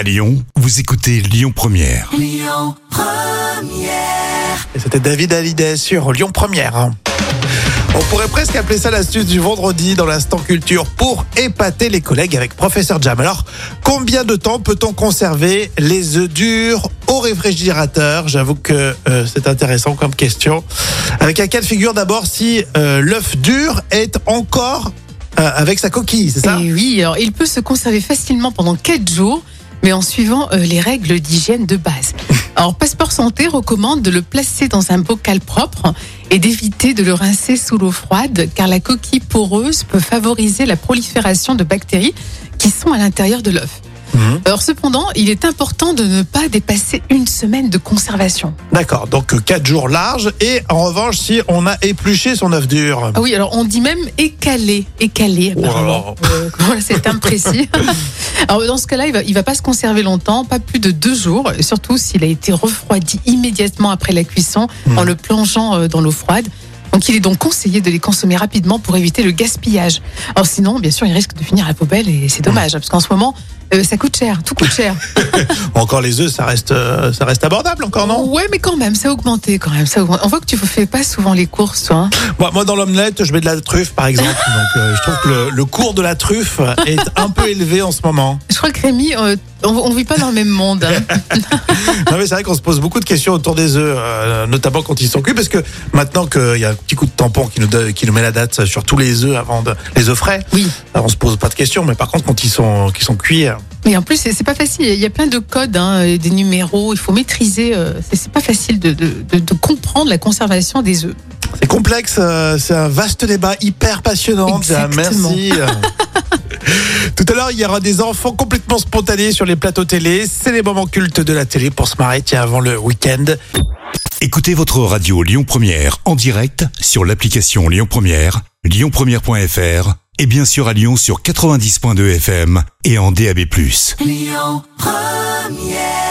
À Lyon, vous écoutez Lyon Première. Lyon Première. Et c'était David Hallyday sur Lyon Première. On pourrait presque appeler ça l'astuce du vendredi dans l'instant culture pour épater les collègues avec Professeur Jam. Alors, combien de temps peut-on conserver les œufs durs au réfrigérateur? J'avoue que c'est intéressant comme question. Avec un cas de figure d'abord, si l'œuf dur est encore avec sa coquille, c'est ça? Et oui, alors il peut se conserver facilement pendant 4 jours, mais en suivant les règles d'hygiène de base. Alors, Passeport Santé recommande de le placer dans un bocal propre et d'éviter de le rincer sous l'eau froide, car la coquille poreuse peut favoriser la prolifération de bactéries qui sont à l'intérieur de l'œuf. Alors cependant, il est important de ne pas dépasser une semaine de conservation. D'accord, donc 4 jours larges. Et en revanche, si on a épluché son œuf dur. Ah oui, alors on dit même écalé apparemment. Wow. C'est imprécis. Alors dans ce cas-là, il va pas se conserver longtemps, pas plus de 2 jours, surtout s'il a été refroidi immédiatement après la cuisson en le plongeant dans l'eau froide. Donc il est donc conseillé de les consommer rapidement pour éviter le gaspillage. Alors sinon, bien sûr, ils risquent de finir à la poubelle et c'est dommage, parce qu'en ce moment, ça coûte cher, tout coûte cher. Encore les œufs, ça reste abordable encore, non? Ouais, mais quand même, ça a augmenté quand même. On voit que tu ne fais pas souvent les courses, toi. Hein. Moi, dans l'omelette, je mets de la truffe, par exemple. Donc je trouve que le cours de la truffe est un peu élevé en ce moment. Je crois que Rémi... On vit pas dans le même monde. Hein. Non mais c'est vrai qu'on se pose beaucoup de questions autour des œufs, notamment quand ils sont cuits, parce que maintenant qu'il y a un petit coup de tampon qui nous met la date sur tous les œufs les œufs frais. Oui. Alors on se pose pas de questions, mais par contre quand ils sont cuits. Mais en plus c'est pas facile. Il y a plein de codes, hein, des numéros. Il faut maîtriser. C'est pas facile de comprendre la conservation des œufs. C'est complexe. C'est un vaste débat hyper passionnant. Exactement. Merci. Tout à l'heure, il y aura des enfants complètement spontanés sur les plateaux télé. C'est les moments cultes de la télé pour se marrer, tiens, avant le week-end. Écoutez votre radio Lyon Première en direct sur l'application Lyon Première, lyonpremiere.fr et bien sûr à Lyon sur 90.2 FM et en DAB+. Lyon Première.